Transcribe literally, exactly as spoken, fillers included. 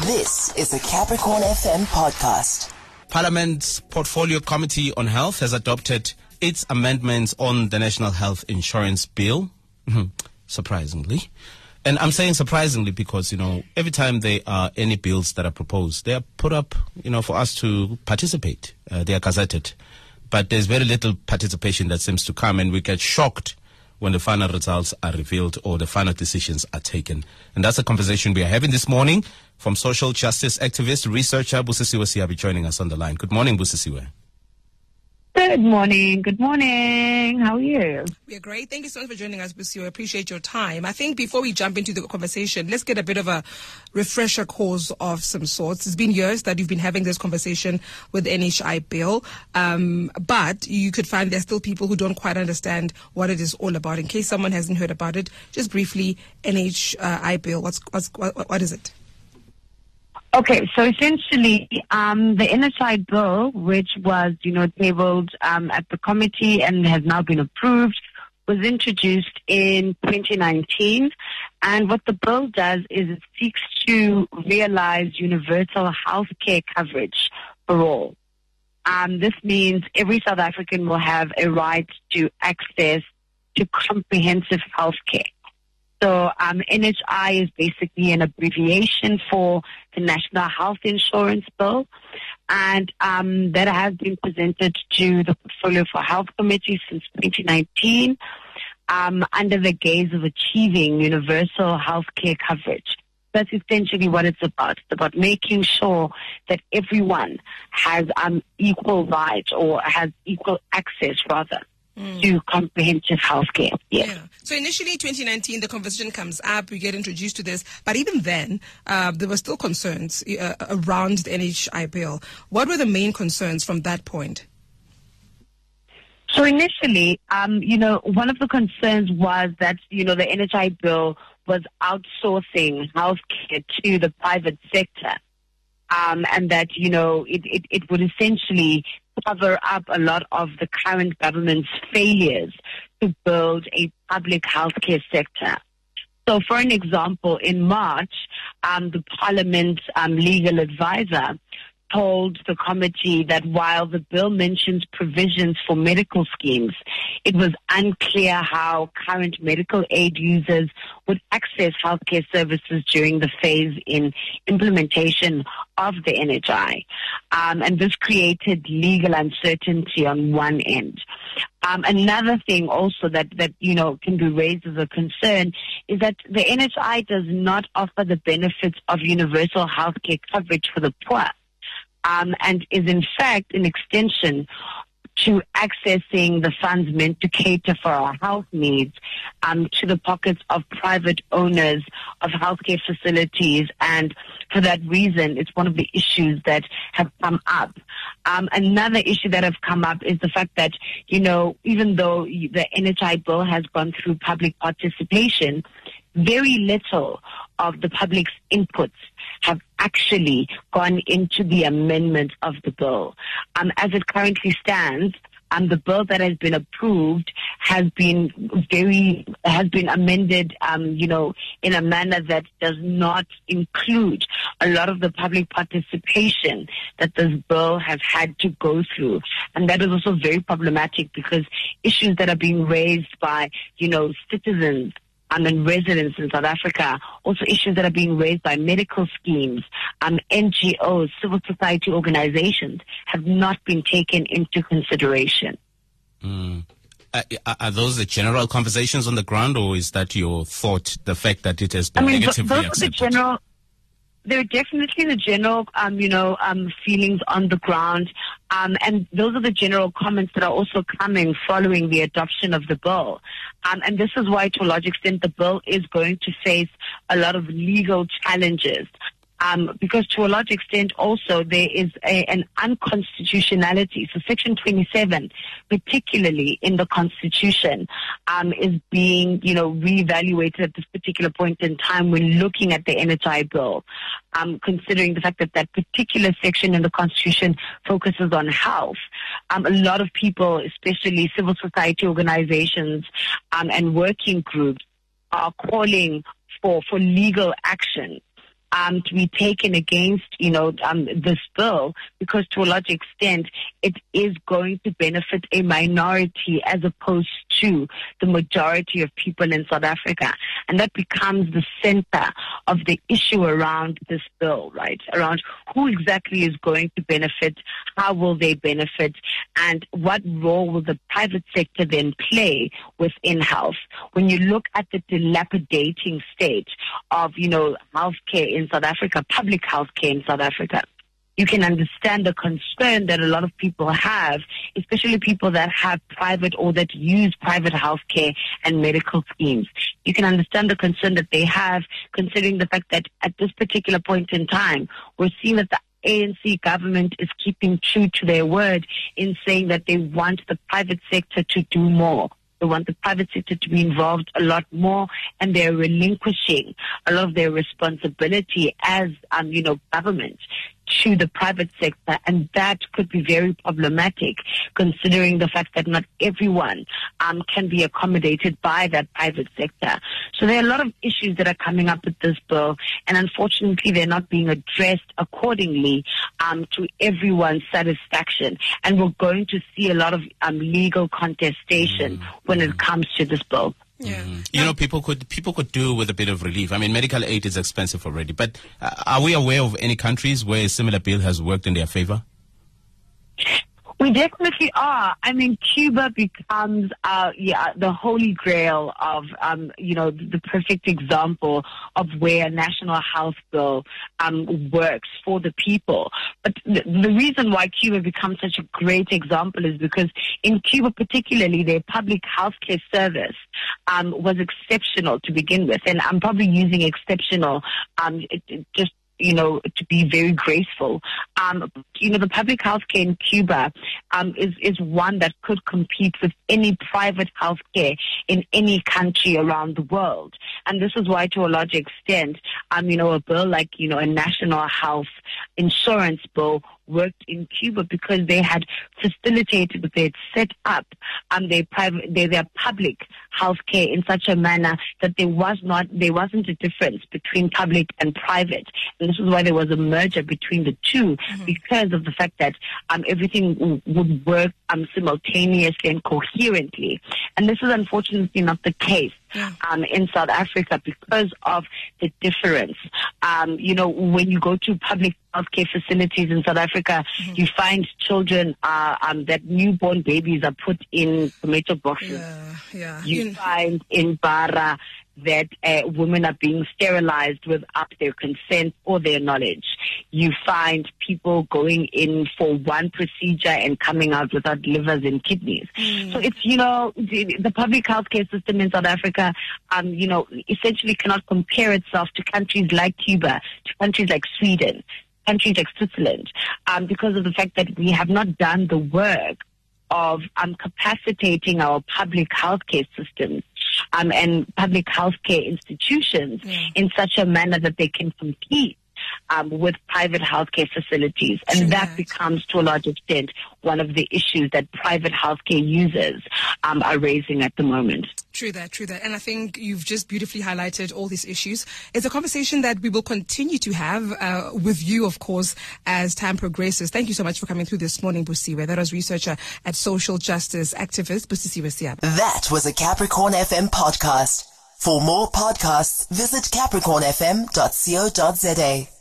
This is the Capricorn F M podcast. Parliament's Portfolio Committee on Health has adopted its amendments on the National Health Insurance Bill, surprisingly. And I'm saying surprisingly because, you know, every time there are any bills that are proposed, they are put up, you know, for us to participate. Uh, they are gazetted. But there's very little participation that seems to come, and we get shocked when the final results are revealed or the final decisions are taken. And that's a conversation we are having this morning from social justice activist, researcher Busisiwe Sibisiabi joining us on the line. Good morning, Busisiwe. Good morning. Good morning. How are you? We are great. Thank you so much for joining us, Busisiwe. Appreciate your time. I think before we jump into the conversation, let's get a bit of a refresher course of some sorts. It's been years that you've been having this conversation with N H I Bill, um, but you could find there's still people who don't quite understand what it is all about. In case someone hasn't heard about it, just briefly, N H I Bill, what's, what's, what, what is it? Okay, so essentially, um, the N H I bill, which was, you know, tabled um, at the committee and has now been approved, was introduced in twenty nineteen. And what the bill does is it seeks to realize universal health care coverage for all. Um, this means every South African will have a right to access to comprehensive health care. So um, N H I is basically an abbreviation for the National Health Insurance Bill, and um, that has been presented to the Portfolio for Health Committee since twenty nineteen um, under the gaze of achieving universal health care coverage. That's essentially what it's about. It's about making sure that everyone has um, equal rights or has equal access, rather. Mm. To comprehensive healthcare. Yes. Yeah. So initially, twenty nineteen, the conversation comes up. We get introduced to this, but even then, uh, there were still concerns uh, around the N H I bill. What were the main concerns from that point? So initially, um, you know, one of the concerns was that you know the N H I bill was outsourcing healthcare to the private sector, um, and that you know it it, it would essentially cover up a lot of the current government's failures to build a public healthcare sector. So, for an example, in March, um, the Parliament's um, legal advisor told the committee that while the bill mentions provisions for medical schemes, it was unclear how current medical aid users would access healthcare services during the phase in implementation of the N H I. Um, and this created legal uncertainty on one end. Um, another thing also that, that, you know, can be raised as a concern is that the N H I does not offer the benefits of universal healthcare coverage for the poor. Um, and is in fact an extension to accessing the funds meant to cater for our health needs um, to the pockets of private owners of healthcare facilities. And for that reason, it's one of the issues that have come up. Um, another issue that have come up is the fact that, you know, even though the N H I bill has gone through public participation, very little of the public's inputs have actually gone into the amendment of the bill. Um, as it currently stands, um, the bill that has been approved has been very has been amended, um, you know, in a manner that does not include a lot of the public participation that this bill has had to go through, and that is also very problematic because issues that are being raised by, you know, citizens. Um, and residents in South Africa, also issues that are being raised by medical schemes, um, N G Os, civil society organizations, have not been taken into consideration. Mm. Are, are those the general conversations on the ground, or is that your thought, the fact that it has been I mean, negatively those accepted? Are the general, there are definitely the general um, you know, um, feelings on the ground, um, and those are the general comments that are also coming following the adoption of the bill. Um, and this is why, to a large extent, the bill is going to face a lot of legal challenges. Um, because to a large extent also there is a, an unconstitutionality. So Section twenty-seven, particularly in the Constitution, um, is being, you know, reevaluated at this particular point in time when looking at the N H I bill, um, considering the fact that that particular section in the Constitution focuses on health. Um, a lot of people, especially civil society organizations, um, and working groups, are calling for, for legal action. um, to be taken against, you know, um, this bill, because to a large extent, it is going to benefit a minority as opposed to the majority of people in South Africa. And that becomes the center of the issue around this bill, right? Around who exactly is going to benefit, how will they benefit, and what role will the private sector then play within health? When you look at the dilapidating state of, you know, healthcare in South Africa, public healthcare in South Africa, you can understand the concern that a lot of people have, especially people that have private or that use private healthcare and medical schemes. You can understand the concern that they have, considering the fact that at this particular point in time, we're seeing that the A N C government is keeping true to their word in saying that they want the private sector to do more. They want the private sector to be involved a lot more, and they're relinquishing a lot of their responsibility as, um, you know, government to the private sector, and that could be very problematic, considering the fact that not everyone um, can be accommodated by that private sector. So there are a lot of issues that are coming up with this bill, and unfortunately they're not being addressed accordingly um, to everyone's satisfaction, and we're going to see a lot of um, legal contestation mm-hmm. when it comes to this bill. Yeah. Mm. You know, people could people could do with a bit of relief. I mean, medical aid is expensive already, but uh, are we aware of any countries where a similar bill has worked in their favor? We definitely are. I mean, Cuba becomes uh, yeah, the holy grail of, um, you know, the perfect example of where a national health bill um, works for the people. But th- the reason why Cuba becomes such a great example is because in Cuba particularly, their public health care service um, was exceptional to begin with. And I'm probably using exceptional um, it, it just you know, to be very graceful. Um, you know, the public healthcare in Cuba um, is, is one that could compete with any private healthcare in any country around the world. And this is why, to a large extent, um, you know, a bill like, you know, a national health insurance bill worked in Cuba, because they had facilitated, they had set up um, their private, their, their public healthcare in such a manner that there was not, there wasn't a difference between public and private, and this is why there was a merger between the two mm-hmm. because of the fact that um, everything w- would work um, simultaneously and coherently, and this is unfortunately not the case. Yeah. Um, in South Africa, because of the difference. Um, you know, when you go to public healthcare facilities in South Africa, mm-hmm. you find children, uh, um, that newborn babies are put in tomato boxes. Yeah, yeah. You, you find in Bara that uh, women are being sterilized without their consent or their knowledge. You find people going in for one procedure and coming out without livers and kidneys. Mm. So it's, you know, the, the public healthcare system in South Africa, um, you know, essentially cannot compare itself to countries like Cuba, to countries like Sweden, countries like Switzerland, um, because of the fact that we have not done the work of um, capacitating our public healthcare systems um, and public healthcare institutions yeah. in such a manner that they can compete um, with private healthcare facilities. And True that right. becomes, to a large extent, one of the issues that private healthcare users um, are raising at the moment. True that, true that. And I think you've just beautifully highlighted all these issues. It's a conversation that we will continue to have uh, with you, of course, as time progresses. Thank you so much for coming through this morning, Busisiwe. That was researcher at social justice activist Busisiwe Sibisiabi. That was a Capricorn F M podcast. For more podcasts, visit capricorn f m dot co dot z a.